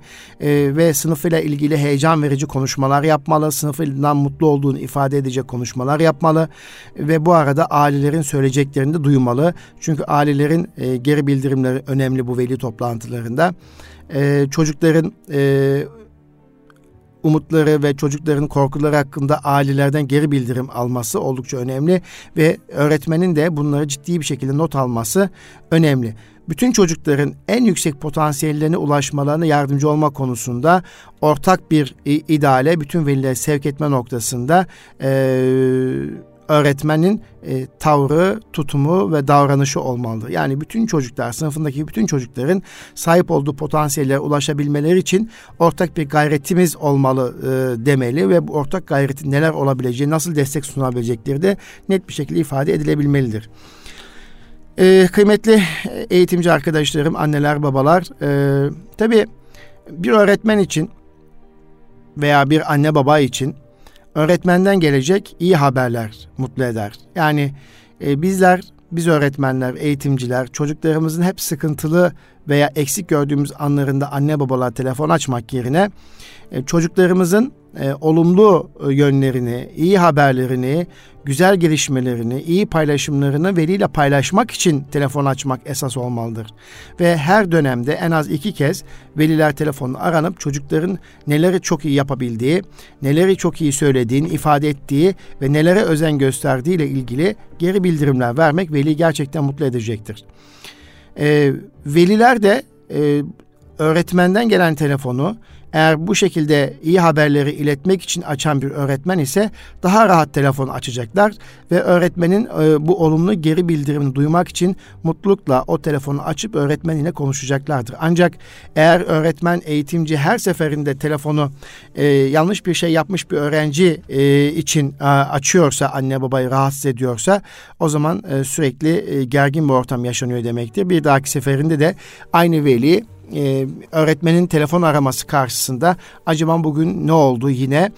ve sınıfıyla ilgili heyecan verici konuşmalar yapmalı, sınıfından mutlu olduğunu ifade edecek konuşmalar yapmalı ve bu arada ailelerin söyleyeceklerini de duymalı. Çünkü ailelerin geri bildirimleri önemli bu veli toplantılarında. Çocukların umutları ve çocukların korkuları hakkında ailelerden geri bildirim alması oldukça önemli ve öğretmenin de bunları ciddi bir şekilde not alması önemli. Bütün çocukların en yüksek potansiyellerine ulaşmalarına yardımcı olma konusunda ortak bir ideale bütün velileri sevk etme noktasında öğretmenin tavrı, tutumu ve davranışı olmalıdır. Yani bütün çocuklar, sınıfındaki bütün çocukların sahip olduğu potansiyellere ulaşabilmeleri için ortak bir gayretimiz olmalı demeli ve bu ortak gayretin neler olabileceği, nasıl destek sunabilecekleri de net bir şekilde ifade edilebilmelidir. Kıymetli eğitimci arkadaşlarım, anneler, babalar, tabii bir öğretmen için veya bir anne baba için öğretmenden gelecek iyi haberler mutlu eder. Yani biz öğretmenler, eğitimciler çocuklarımızın hep sıkıntılı veya eksik gördüğümüz anlarında anne babalar telefon açmak yerine çocuklarımızın olumlu yönlerini, iyi haberlerini, güzel gelişmelerini, iyi paylaşımlarını veliyle paylaşmak için telefon açmak esas olmalıdır. Ve her dönemde en az 2 kez veliler telefonla aranıp çocukların neleri çok iyi yapabildiği, neleri çok iyi söylediğini ifade ettiği ve nelere özen gösterdiğiyle ilgili geri bildirimler vermek veli gerçekten mutlu edecektir. Veliler de öğretmenden gelen telefonu eğer bu şekilde iyi haberleri iletmek için açan bir öğretmen ise daha rahat telefon açacaklar ve öğretmenin bu olumlu geri bildirimini duymak için mutlulukla o telefonu açıp öğretmeniyle konuşacaklardır. Ancak eğer öğretmen, eğitimci her seferinde telefonu yanlış bir şey yapmış bir öğrenci için açıyorsa, anne babayı rahatsız ediyorsa o zaman sürekli gergin bir ortam yaşanıyor demektir. Bir dahaki seferinde de aynı veli öğretmenin telefon araması karşısında acaba bugün ne oldu yine?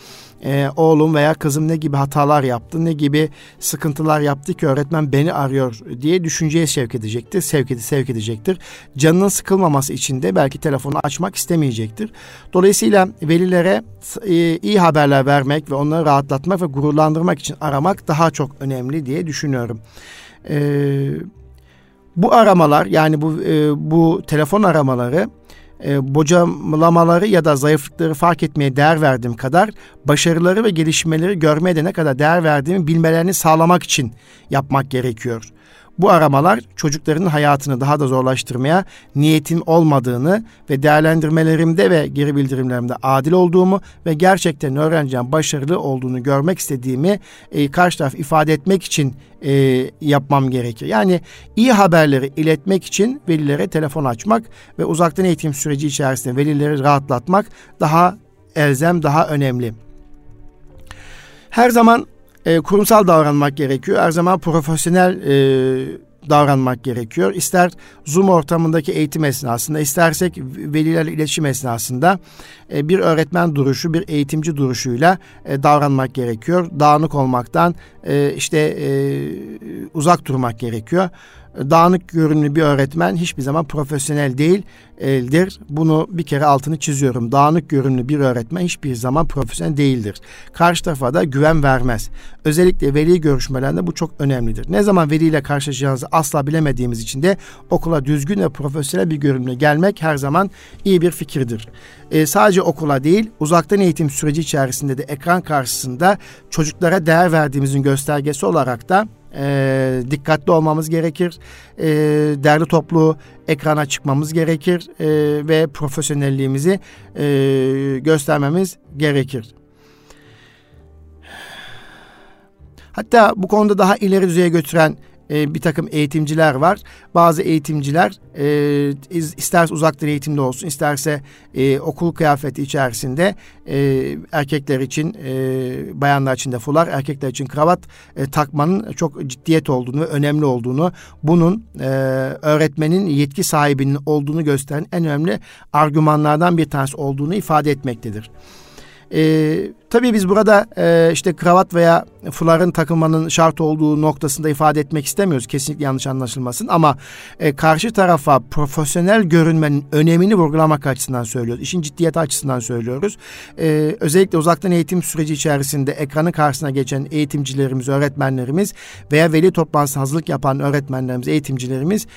Oğlum veya kızım ne gibi hatalar yaptı, ne gibi sıkıntılar yaptı ki öğretmen beni arıyor diye düşünceye sevk edecektir. Canının sıkılmaması için de belki telefonu açmak istemeyecektir. Dolayısıyla velilere iyi haberler vermek ve onları rahatlatmak ve gururlandırmak için aramak daha çok önemli diye düşünüyorum. Bu aramalar, yani bu telefon aramaları bocalamaları ya da zayıflıkları fark etmeye değer verdiğim kadar başarıları ve gelişmeleri görmeye de ne kadar değer verdiğimi bilmelerini sağlamak için yapmak gerekiyor. Bu aramalar çocukların hayatını daha da zorlaştırmaya niyetim olmadığını ve değerlendirmelerimde ve geri bildirimlerimde adil olduğumu ve gerçekten öğrencinin başarılı olduğunu görmek istediğimi karşı taraf ifade etmek için yapmam gerekir. Yani iyi haberleri iletmek için velilere telefon açmak ve uzaktan eğitim süreci içerisinde velileri rahatlatmak daha elzem, daha önemli. Her zaman kurumsal davranmak gerekiyor. Her zaman profesyonel davranmak gerekiyor. İster Zoom ortamındaki eğitim esnasında, istersek velilerle iletişim esnasında bir öğretmen duruşu, bir eğitimci duruşuyla davranmak gerekiyor. Dağınık olmaktan uzak durmak gerekiyor. Dağınık görünümlü bir öğretmen hiçbir zaman profesyonel değildir. Bunu bir kere altını çiziyorum. Dağınık görünümlü bir öğretmen hiçbir zaman profesyonel değildir. Karşı tarafa da güven vermez. Özellikle veli görüşmelerinde bu çok önemlidir. Ne zaman veliyle karşılaşacağınızı asla bilemediğimiz için de okula düzgün ve profesyonel bir görünümle gelmek her zaman iyi bir fikirdir. Sadece okula değil, uzaktan eğitim süreci içerisinde de ekran karşısında çocuklara değer verdiğimizin göstergesi olarak da dikkatli olmamız gerekir. Derli toplu ekrana çıkmamız gerekir ve profesyonelliğimizi göstermemiz gerekir. Hatta bu konuda daha ileri düzeye götüren bir takım eğitimciler var. Bazı eğitimciler isterse uzaktan eğitimde olsun, isterse okul kıyafeti içerisinde erkekler için bayanlar için de fular, erkekler için kravat takmanın çok ciddiyet olduğunu ve önemli olduğunu, bunun öğretmenin yetki sahibinin olduğunu gösteren en önemli argümanlardan bir tanesi olduğunu ifade etmektedir. Tabii biz burada işte kravat veya fuların takılmanın şart olduğu noktasında ifade etmek istemiyoruz. Kesinlikle yanlış anlaşılmasın ama karşı tarafa profesyonel görünmenin önemini vurgulamak açısından söylüyoruz. İşin ciddiyeti açısından söylüyoruz. Özellikle uzaktan eğitim süreci içerisinde ekranın karşısına geçen eğitimcilerimiz, öğretmenlerimiz veya veli toplantısına hazırlık yapan öğretmenlerimiz, eğitimcilerimiz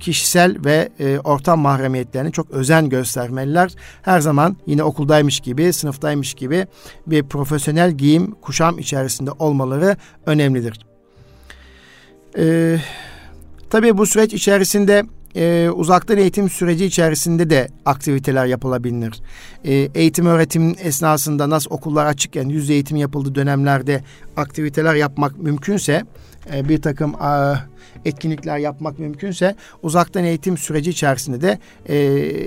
kişisel ve ortam mahremiyetlerine çok özen göstermeliler. Her zaman yine okuldaymış gibi, sınıftaymış gibi ve profesyonel giyim, kuşam içerisinde olmaları önemlidir. Tabii bu süreç içerisinde uzaktan eğitim süreci içerisinde de aktiviteler yapılabilir. Eğitim öğretim esnasında nasıl okullar açıkken yüz eğitim yapıldığı dönemlerde aktiviteler yapmak mümkünse, bir takım etkinlikler yapmak mümkünse uzaktan eğitim süreci içerisinde de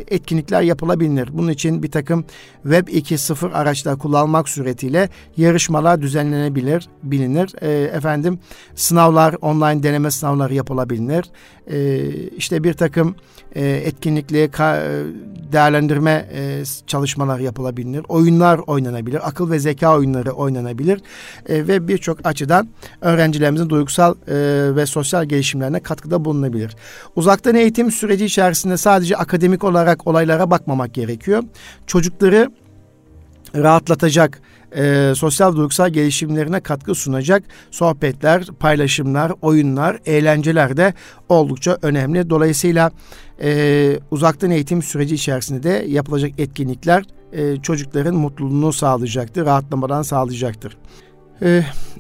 etkinlikler yapılabilir. Bunun için bir takım Web 2.0 araçlar kullanmak suretiyle yarışmalar düzenlenebilir, bilinir. Sınavlar, online deneme sınavları yapılabilir. İşte bir takım etkinlikli değerlendirme çalışmaları yapılabilir. Oyunlar oynanabilir, akıl ve zeka oyunları oynanabilir ve birçok açıdan öğrencilerimizin duygusal ve sosyal gelişimlerine katkıda bulunabilir. Uzaktan eğitim süreci içerisinde sadece akademik olarak olaylara bakmamak gerekiyor. Çocukları rahatlatacak, sosyal duygusal gelişimlerine katkı sunacak sohbetler, paylaşımlar, oyunlar, eğlenceler de oldukça önemli. Dolayısıyla uzaktan eğitim süreci içerisinde de yapılacak etkinlikler çocukların mutluluğunu sağlayacaktır, rahatlamadan sağlayacaktır.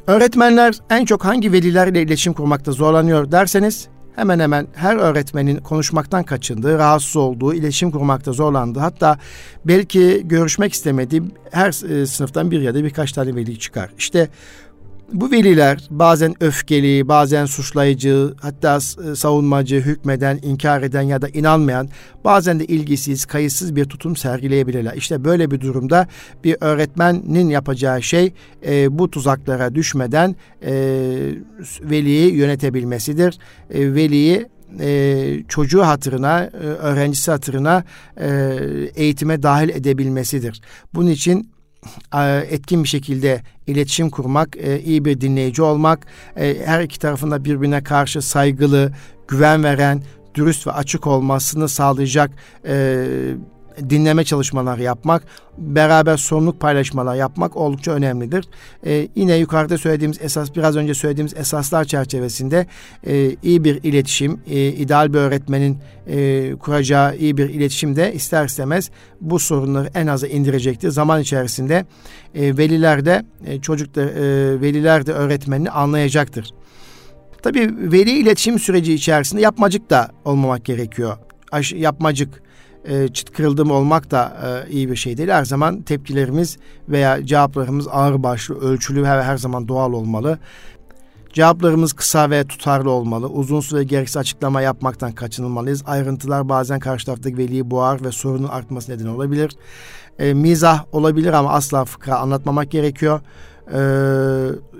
Öğretmenler en çok hangi velilerle iletişim kurmakta zorlanıyor derseniz, hemen hemen her öğretmenin konuşmaktan kaçındığı, rahatsız olduğu, iletişim kurmakta zorlandığı, hatta belki görüşmek istemediği her sınıftan bir ya da birkaç tane veli çıkar. İşte bu veliler bazen öfkeli, bazen suçlayıcı, hatta savunmacı, hükmeden, inkar eden ya da inanmayan, bazen de ilgisiz, kayıtsız bir tutum sergileyebilirler. İşte böyle bir durumda bir öğretmenin yapacağı şey bu tuzaklara düşmeden veliyi yönetebilmesidir. Veliyi çocuğu hatırına, öğrencisi hatırına eğitime dahil edebilmesidir. Bunun için etkin bir şekilde iletişim kurmak, iyi bir dinleyici olmak, her iki tarafında birbirine karşı saygılı, güven veren, dürüst ve açık olmasını sağlayacak dinleme çalışmaları yapmak, beraber sorumluluk paylaşmalar yapmak oldukça önemlidir. Yine yukarıda söylediğimiz esas, biraz önce söylediğimiz esaslar çerçevesinde iyi bir iletişim, ideal bir öğretmenin kuracağı iyi bir iletişim de ister istemez bu sorunları en aza indirecektir. Zaman içerisinde veliler de veliler de öğretmenini anlayacaktır. Tabii veli iletişim süreci içerisinde yapmacık da olmamak gerekiyor. Yapmacık, çıt kırıldım olmak da iyi bir şey değil. Her zaman tepkilerimiz veya cevaplarımız ağırbaşlı, ölçülü ve her zaman doğal olmalı. Cevaplarımız kısa ve tutarlı olmalı. Uzunsuz ve gereksiz açıklama yapmaktan kaçınılmalıyız. Ayrıntılar bazen karşı taraftaki veliyi boğar ve sorunun artması nedeni olabilir. Mizah olabilir ama asla fıkra anlatmamak gerekiyor.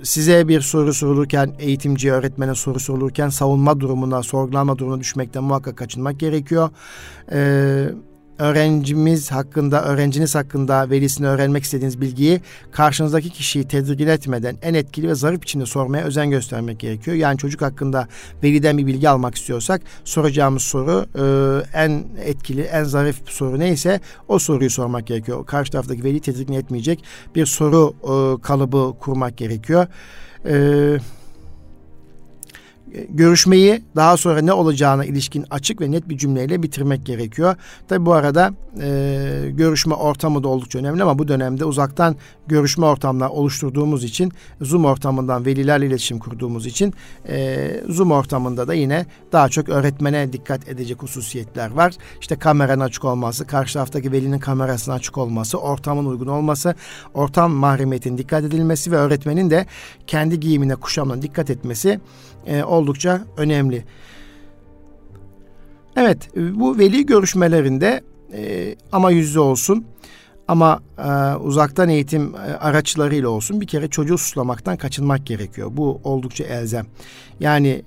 Size bir soru sorulurken, eğitimciye, öğretmene soru sorulurken savunma durumuna, sorgulanma durumuna düşmekten muhakkak kaçınmak gerekiyor. Öğrenciniz hakkında velisini öğrenmek istediğiniz bilgiyi karşınızdaki kişiyi tedirgin etmeden en etkili ve zarif biçimde sormaya özen göstermek gerekiyor. Yani çocuk hakkında veliden bir bilgi almak istiyorsak soracağımız soru en etkili, en zarif soru neyse o soruyu sormak gerekiyor. Karşı taraftaki veliyi tedirgin etmeyecek bir soru kalıbı kurmak gerekiyor. Görüşmeyi daha sonra ne olacağına ilişkin açık ve net bir cümleyle bitirmek gerekiyor. Tabii bu arada görüşme ortamı da oldukça önemli ama bu dönemde uzaktan görüşme ortamları oluşturduğumuz için, Zoom ortamından velilerle iletişim kurduğumuz için Zoom ortamında da yine daha çok öğretmene dikkat edecek hususiyetler var. İşte kameranın açık olması, karşı taraftaki velinin kamerasının açık olması, ortamın uygun olması, ortam mahremiyetine dikkat edilmesi ve öğretmenin de kendi giyimine, kuşamına dikkat etmesi oldukça önemli. Evet, bu veli görüşmelerinde ama yüz yüze olsun ama uzaktan eğitim araçlarıyla olsun bir kere çocuğu suçlamaktan kaçınmak gerekiyor. Bu oldukça elzem. Yani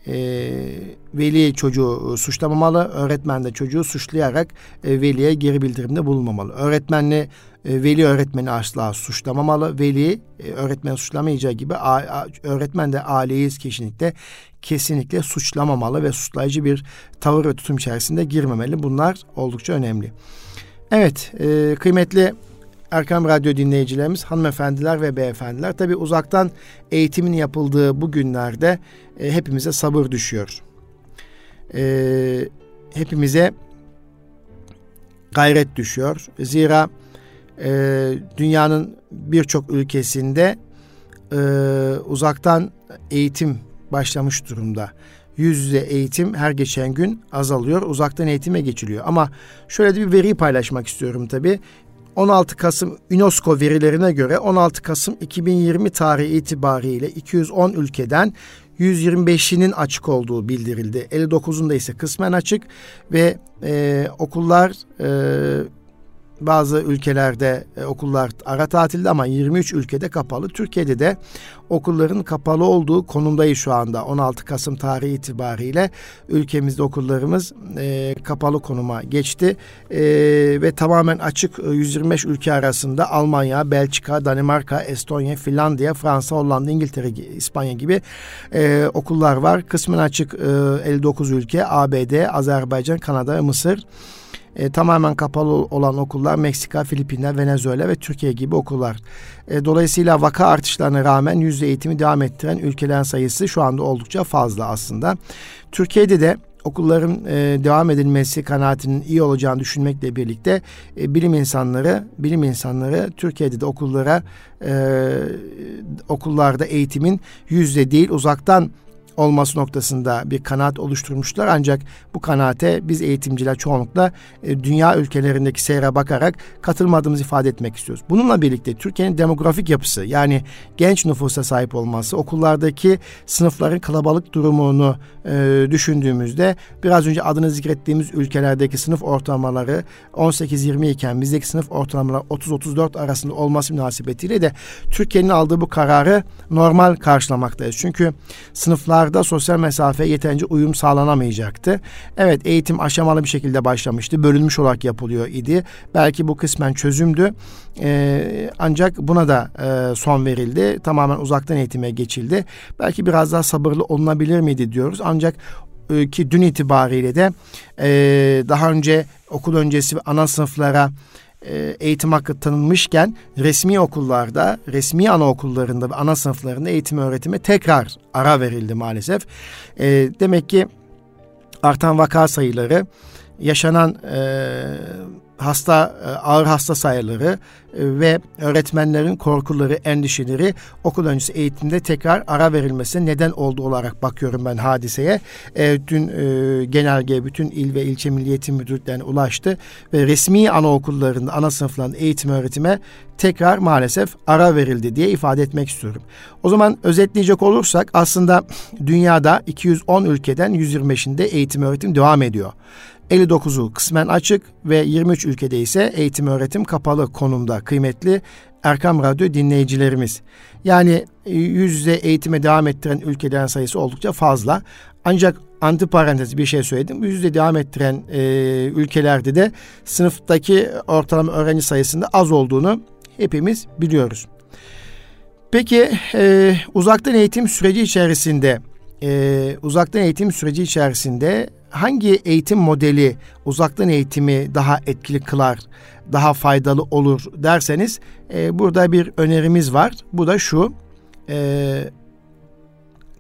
veli çocuğu suçlamamalı, öğretmen de çocuğu suçlayarak veliye geri bildirimde bulunmamalı. Öğretmenle veli öğretmeni asla suçlamamalı. Veli öğretmeni suçlamayacağı gibi öğretmen de aileyi kesinlikle suçlamamalı ve suçlayıcı bir tavır ve tutum içerisinde girmemeli. Bunlar oldukça önemli. Evet, kıymetli Erkam Radyo dinleyicilerimiz, hanımefendiler ve beyefendiler, tabii uzaktan eğitimin yapıldığı bu günlerde hepimize sabır düşüyor. Hepimize gayret düşüyor. Zira dünyanın birçok ülkesinde uzaktan eğitim başlamış durumda. Yüz yüze eğitim her geçen gün azalıyor. Uzaktan eğitime geçiliyor. Ama şöyle de bir veriyi paylaşmak istiyorum tabii. 16 Kasım UNESCO verilerine göre 16 Kasım 2020 tarihi itibariyle 210 ülkeden 125'inin açık olduğu bildirildi. 59'unda ise kısmen açık ve okullar bazı ülkelerde okullar ara tatilde ama 23 ülkede kapalı. Türkiye'de de okulların kapalı olduğu konumdayız şu anda. 16 Kasım tarihi itibariyle ülkemizde okullarımız kapalı konuma geçti. Ve tamamen açık 125 ülke arasında Almanya, Belçika, Danimarka, Estonya, Finlandiya, Fransa, Hollanda, İngiltere, İspanya gibi okullar var. Kısmen açık 59 ülke ABD, Azerbaycan, Kanada ve Mısır. Tamamen kapalı olan okullar Meksika, Filipinler, Venezuela ve Türkiye gibi okullar. Dolayısıyla vaka artışlarına rağmen yüzde eğitimi devam ettiren ülkelerin sayısı şu anda oldukça fazla aslında. Türkiye'de de okulların devam edilmesi kanaatinin iyi olacağını düşünmekle birlikte bilim insanları Türkiye'de de okullarda eğitimin yüzde değil uzaktan olması noktasında bir kanaat oluşturmuşlar. Ancak bu kanaate biz eğitimciler çoğunlukla dünya ülkelerindeki seyre bakarak katılmadığımızı ifade etmek istiyoruz. Bununla birlikte Türkiye'nin demografik yapısı, yani genç nüfusa sahip olması, okullardaki sınıfların kalabalık durumunu düşündüğümüzde biraz önce adını zikrettiğimiz ülkelerdeki sınıf ortalamaları 18-20 iken bizdeki sınıf ortalamaları 30-34 arasında olması münasebetiyle de Türkiye'nin aldığı bu kararı normal karşılamaktayız. Çünkü sınıflar da sosyal mesafeye yeterince uyum sağlanamayacaktı. Evet, eğitim aşamalı bir şekilde başlamıştı. Bölünmüş olarak yapılıyor idi. Belki bu kısmen çözümdü. Ancak buna da son verildi. Tamamen uzaktan eğitime geçildi. Belki biraz daha sabırlı olunabilir miydi diyoruz. Ancak ki dün itibariyle de daha önce okul öncesi ve ana sınıflara eğitim hakkı tanınmışken resmi okullarda, resmi anaokullarında ve ana sınıflarında eğitim öğretime tekrar ara verildi maalesef. Demek ki artan vaka sayıları, yaşanan ağır hasta sayıları ve öğretmenlerin korkuları, endişeleri okul öncesi eğitimde tekrar ara verilmesine neden oldu olarak bakıyorum ben hadiseye. Dün genelge bütün il ve ilçe milli eğitim müdürlüklerine ulaştı ve resmi anaokullarında, ana sınıflarında eğitim öğretime tekrar maalesef ara verildi diye ifade etmek istiyorum. O zaman özetleyecek olursak aslında dünyada 210 ülkeden 125'inde eğitim öğretim devam ediyor. 59'u kısmen açık ve 23 ülkede ise eğitim öğretim kapalı konumda kıymetli Erkam Radyo dinleyicilerimiz. Yani yüz yüze eğitime devam ettiren ülkelerin sayısı oldukça fazla. Ancak antiparantez bir şey söyledim. Yüz yüze devam ettiren ülkelerde de sınıftaki ortalama öğrenci sayısında az olduğunu hepimiz biliyoruz. Peki uzaktan eğitim süreci içerisinde hangi eğitim modeli uzaktan eğitimi daha etkili kılar, daha faydalı olur derseniz burada bir önerimiz var. Bu da şu,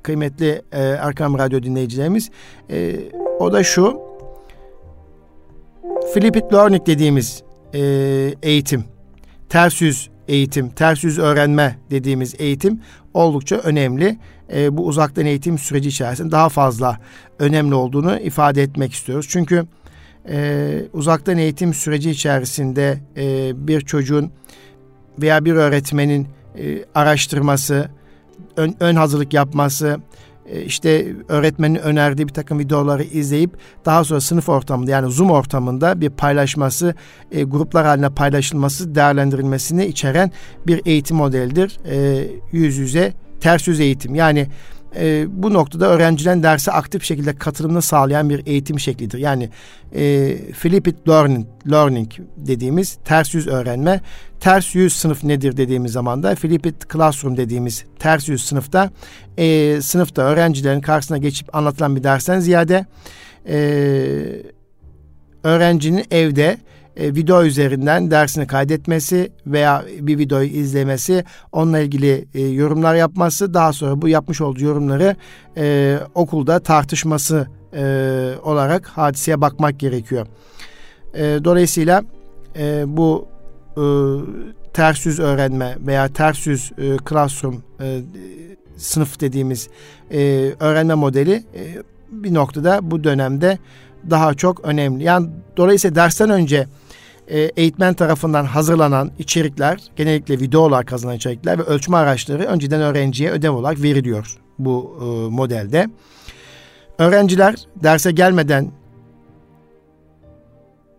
kıymetli Erkam Radyo dinleyicilerimiz, o da şu, Flipped Learning dediğimiz eğitim, ters yüz eğitim, ters yüz öğrenme dediğimiz eğitim oldukça önemli. Bu uzaktan eğitim süreci içerisinde daha fazla önemli olduğunu ifade etmek istiyoruz. Çünkü uzaktan eğitim süreci içerisinde bir çocuğun veya bir öğretmenin araştırması, ön hazırlık yapması, işte öğretmenin önerdiği bir takım videoları izleyip daha sonra sınıf ortamında, yani Zoom ortamında bir paylaşması, gruplar haline paylaşılması, değerlendirilmesini içeren bir eğitim modelidir. Yüz yüze, ters yüz eğitim. Yani bu noktada öğrencilerin derse aktif şekilde katılımını sağlayan bir eğitim şeklidir. Yani flipped learning dediğimiz ters yüz öğrenme. Ters yüz sınıf nedir dediğimiz zaman da Flipped Classroom dediğimiz ters yüz sınıfta sınıfta öğrencilerin karşısına geçip anlatılan bir dersten ziyade öğrencinin evde video üzerinden dersini kaydetmesi veya bir videoyu izlemesi, onunla ilgili yorumlar yapması, daha sonra bu yapmış olduğu yorumları okulda tartışması olarak hadiseye bakmak gerekiyor. Dolayısıyla bu ters yüz öğrenme veya ters yüz classroom sınıf dediğimiz öğrenme modeli bir noktada bu dönemde daha çok önemli. Yani dolayısıyla dersten önce eğitmen tarafından hazırlanan içerikler, genellikle video olarak hazırlanan içerikler ve ölçme araçları önceden öğrenciye ödev olarak veriliyor bu modelde. Öğrenciler derse gelmeden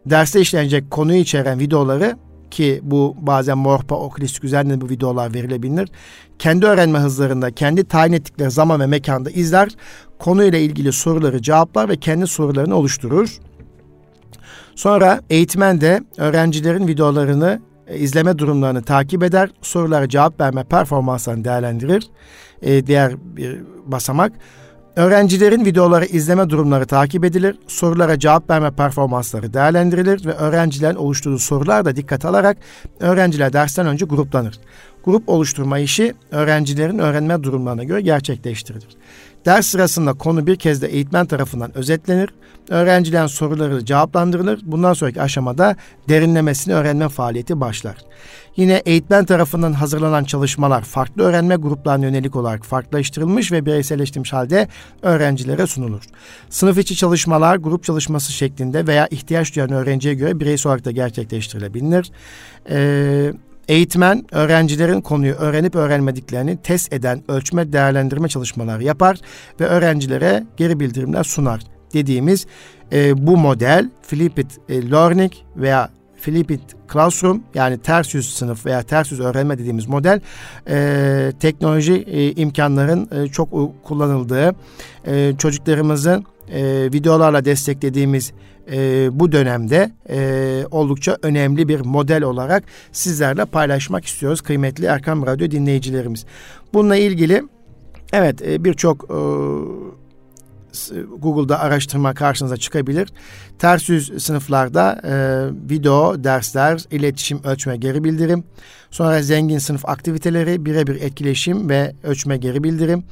derste işlenecek konuyu içeren videoları, ki bu bazen Morpa, Oculus üzerinden bu videolar verilebilir, kendi öğrenme hızlarında, kendi tayin ettikleri zaman ve mekanda izler, konuyla ilgili soruları cevaplar ve kendi sorularını oluşturur. Sonra eğitmen de öğrencilerin videolarını, izleme durumlarını takip eder, sorulara cevap verme performanslarını değerlendirir. Diğer bir basamak. Öğrencilerin videoları izleme durumları takip edilir, sorulara cevap verme performansları değerlendirilir ve öğrencilerin oluşturduğu sorular da dikkate alarak öğrenciler dersten önce gruplanır. Grup oluşturma işi öğrencilerin öğrenme durumlarına göre gerçekleştirilir. Ders sırasında konu bir kez de eğitmen tarafından özetlenir, öğrencilerin soruları cevaplandırılır, bundan sonraki aşamada derinlemesine öğrenme faaliyeti başlar. Yine eğitmen tarafından hazırlanan çalışmalar farklı öğrenme gruplarına yönelik olarak farklılaştırılmış ve bireyselleştirilmiş halde öğrencilere sunulur. Sınıf içi çalışmalar grup çalışması şeklinde veya ihtiyaç duyan öğrenciye göre bireysel olarak da gerçekleştirilebilir. Eğitmen, öğrencilerin konuyu öğrenip öğrenmediklerini test eden ölçme değerlendirme çalışmaları yapar ve öğrencilere geri bildirimler sunar dediğimiz bu model Flipped Learning veya Flipped Classroom, yani ters yüz sınıf veya ters yüz öğrenme dediğimiz model teknoloji imkanların çok kullanıldığı, çocuklarımızın videolarla desteklediğimiz bu dönemde oldukça önemli bir model olarak sizlerle paylaşmak istiyoruz kıymetli Erkam Radyo dinleyicilerimiz. Bununla ilgili evet birçok Google'da araştırma karşınıza çıkabilir. Ters yüz sınıflarda video, dersler, iletişim, ölçme, geri bildirim. Sonra zengin sınıf aktiviteleri, birebir etkileşim ve ölçme, geri bildirim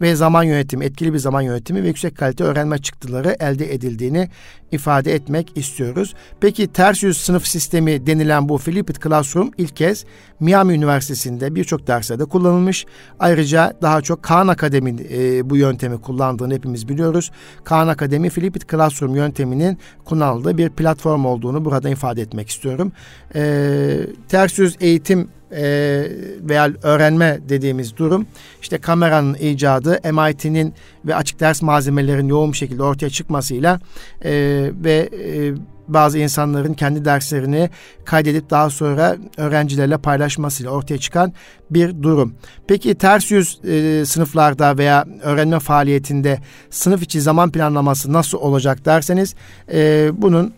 ve zaman yönetimi, etkili bir zaman yönetimi ve yüksek kalite öğrenme çıktıları elde edildiğini ifade etmek istiyoruz. Peki ters yüz sınıf sistemi denilen bu Flipped Classroom ilk kez Miami Üniversitesi'nde birçok derslerde kullanılmış. Ayrıca daha çok Khan Akademi bu yöntemi kullandığını hepimiz biliyoruz. Khan Akademi Flipped Classroom yönteminin kullanıldığı bir platform olduğunu burada ifade etmek istiyorum. Ters yüz eğitim veya öğrenme dediğimiz durum, işte kameranın icadı, MIT'nin ve açık ders malzemelerinin yoğun bir şekilde ortaya çıkmasıyla ve bazı insanların kendi derslerini kaydedip daha sonra öğrencilerle paylaşmasıyla ortaya çıkan bir durum. Peki ters yüz sınıflarda veya öğrenme faaliyetinde sınıf içi zaman planlaması nasıl olacak derseniz, bunun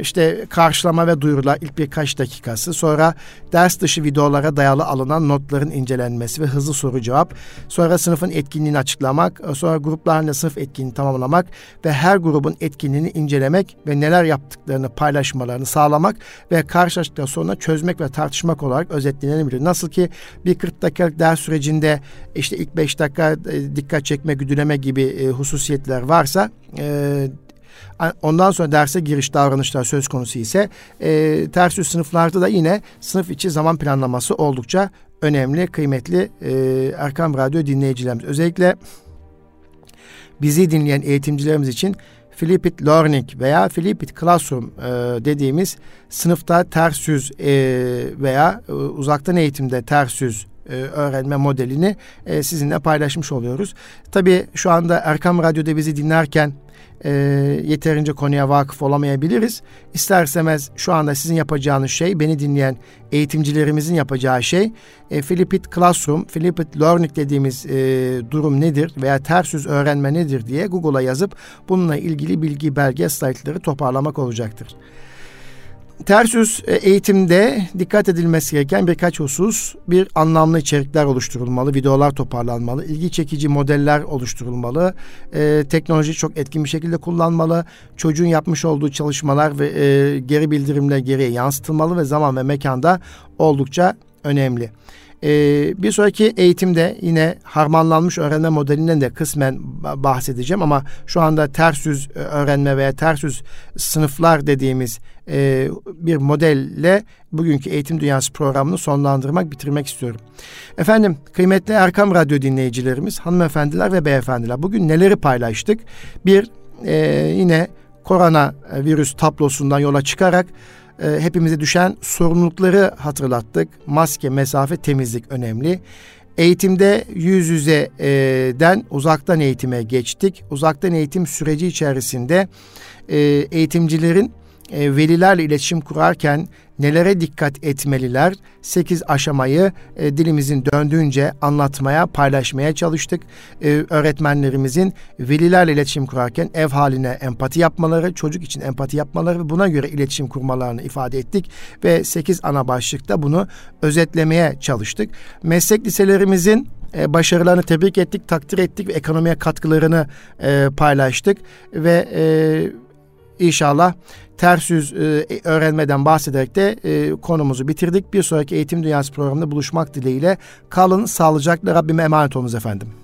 işte karşılama ve duyurular ilk birkaç dakikası, sonra ders dışı videolara dayalı alınan notların incelenmesi ve hızlı soru cevap, sonra sınıfın etkinliğini açıklamak, sonra gruplarla sınıf etkinliğini tamamlamak ve her grubun etkinliğini incelemek ve neler yaptıklarını paylaşmalarını sağlamak ve karşılaştıktan sonra çözmek ve tartışmak olarak özetlenebilir. Nasıl ki bir 40 dakikalık ders sürecinde işte ilk 5 dakika dikkat çekme, güdüleme gibi hususiyetler varsa, ondan sonra derse giriş davranışlar söz konusu ise ters yüz sınıflarda da yine sınıf içi zaman planlaması oldukça önemli kıymetli Erkam Radyo dinleyicilerimiz. Özellikle bizi dinleyen eğitimcilerimiz için Flipped Learning veya Flipped Classroom dediğimiz sınıfta ters yüz veya uzaktan eğitimde ters yüz öğrenme modelini sizinle paylaşmış oluyoruz. Tabii şu anda Erkam Radyo'da bizi dinlerken yeterince konuya vakıf olamayabiliriz. İster istemez şu anda sizin yapacağınız şey, beni dinleyen eğitimcilerimizin yapacağı şey, Flipped Classroom, Flipped Learning dediğimiz durum nedir veya ters yüz öğrenme nedir diye Google'a yazıp bununla ilgili bilgi, belge, slaytları toparlamak olacaktır. Ters yüz eğitimde dikkat edilmesi gereken birkaç husus: bir, anlamlı içerikler oluşturulmalı, videolar toparlanmalı, ilgi çekici modeller oluşturulmalı, teknolojiyi çok etkin bir şekilde kullanmalı, çocuğun yapmış olduğu çalışmalar ve geri bildirimle geriye yansıtılmalı ve zaman ve mekanda oldukça önemli. Bir sonraki eğitimde yine harmanlanmış öğrenme modelinden de kısmen bahsedeceğim ama şu anda ters yüz öğrenme veya ters yüz sınıflar dediğimiz bir modelle bugünkü Eğitim Dünyası programını bitirmek istiyorum. Efendim, kıymetli Erkam Radyo dinleyicilerimiz, hanımefendiler ve beyefendiler, bugün neleri paylaştık? Bir, yine koronavirüs tablosundan yola çıkarak hepimize düşen sorumlulukları hatırlattık. Maske, mesafe, temizlik önemli. Eğitimde yüz yüzeden uzaktan eğitime geçtik. Uzaktan eğitim süreci içerisinde eğitimcilerin velilerle iletişim kurarken nelere dikkat etmeliler? 8 aşamayı dilimizin döndüğünce anlatmaya, paylaşmaya çalıştık. Öğretmenlerimizin velilerle iletişim kurarken ev haline empati yapmaları, çocuk için empati yapmaları ve buna göre iletişim kurmalarını ifade ettik. Ve 8 ana başlıkta bunu özetlemeye çalıştık. Meslek liselerimizin başarılarını tebrik ettik, takdir ettik ve ekonomiye katkılarını paylaştık. Ve İnşallah ters yüz öğrenmeden bahsederek de konumuzu bitirdik. Bir sonraki Eğitim Dünyası programında buluşmak dileğiyle kalın sağlıcakla, Rabbime emanet olunuz efendim.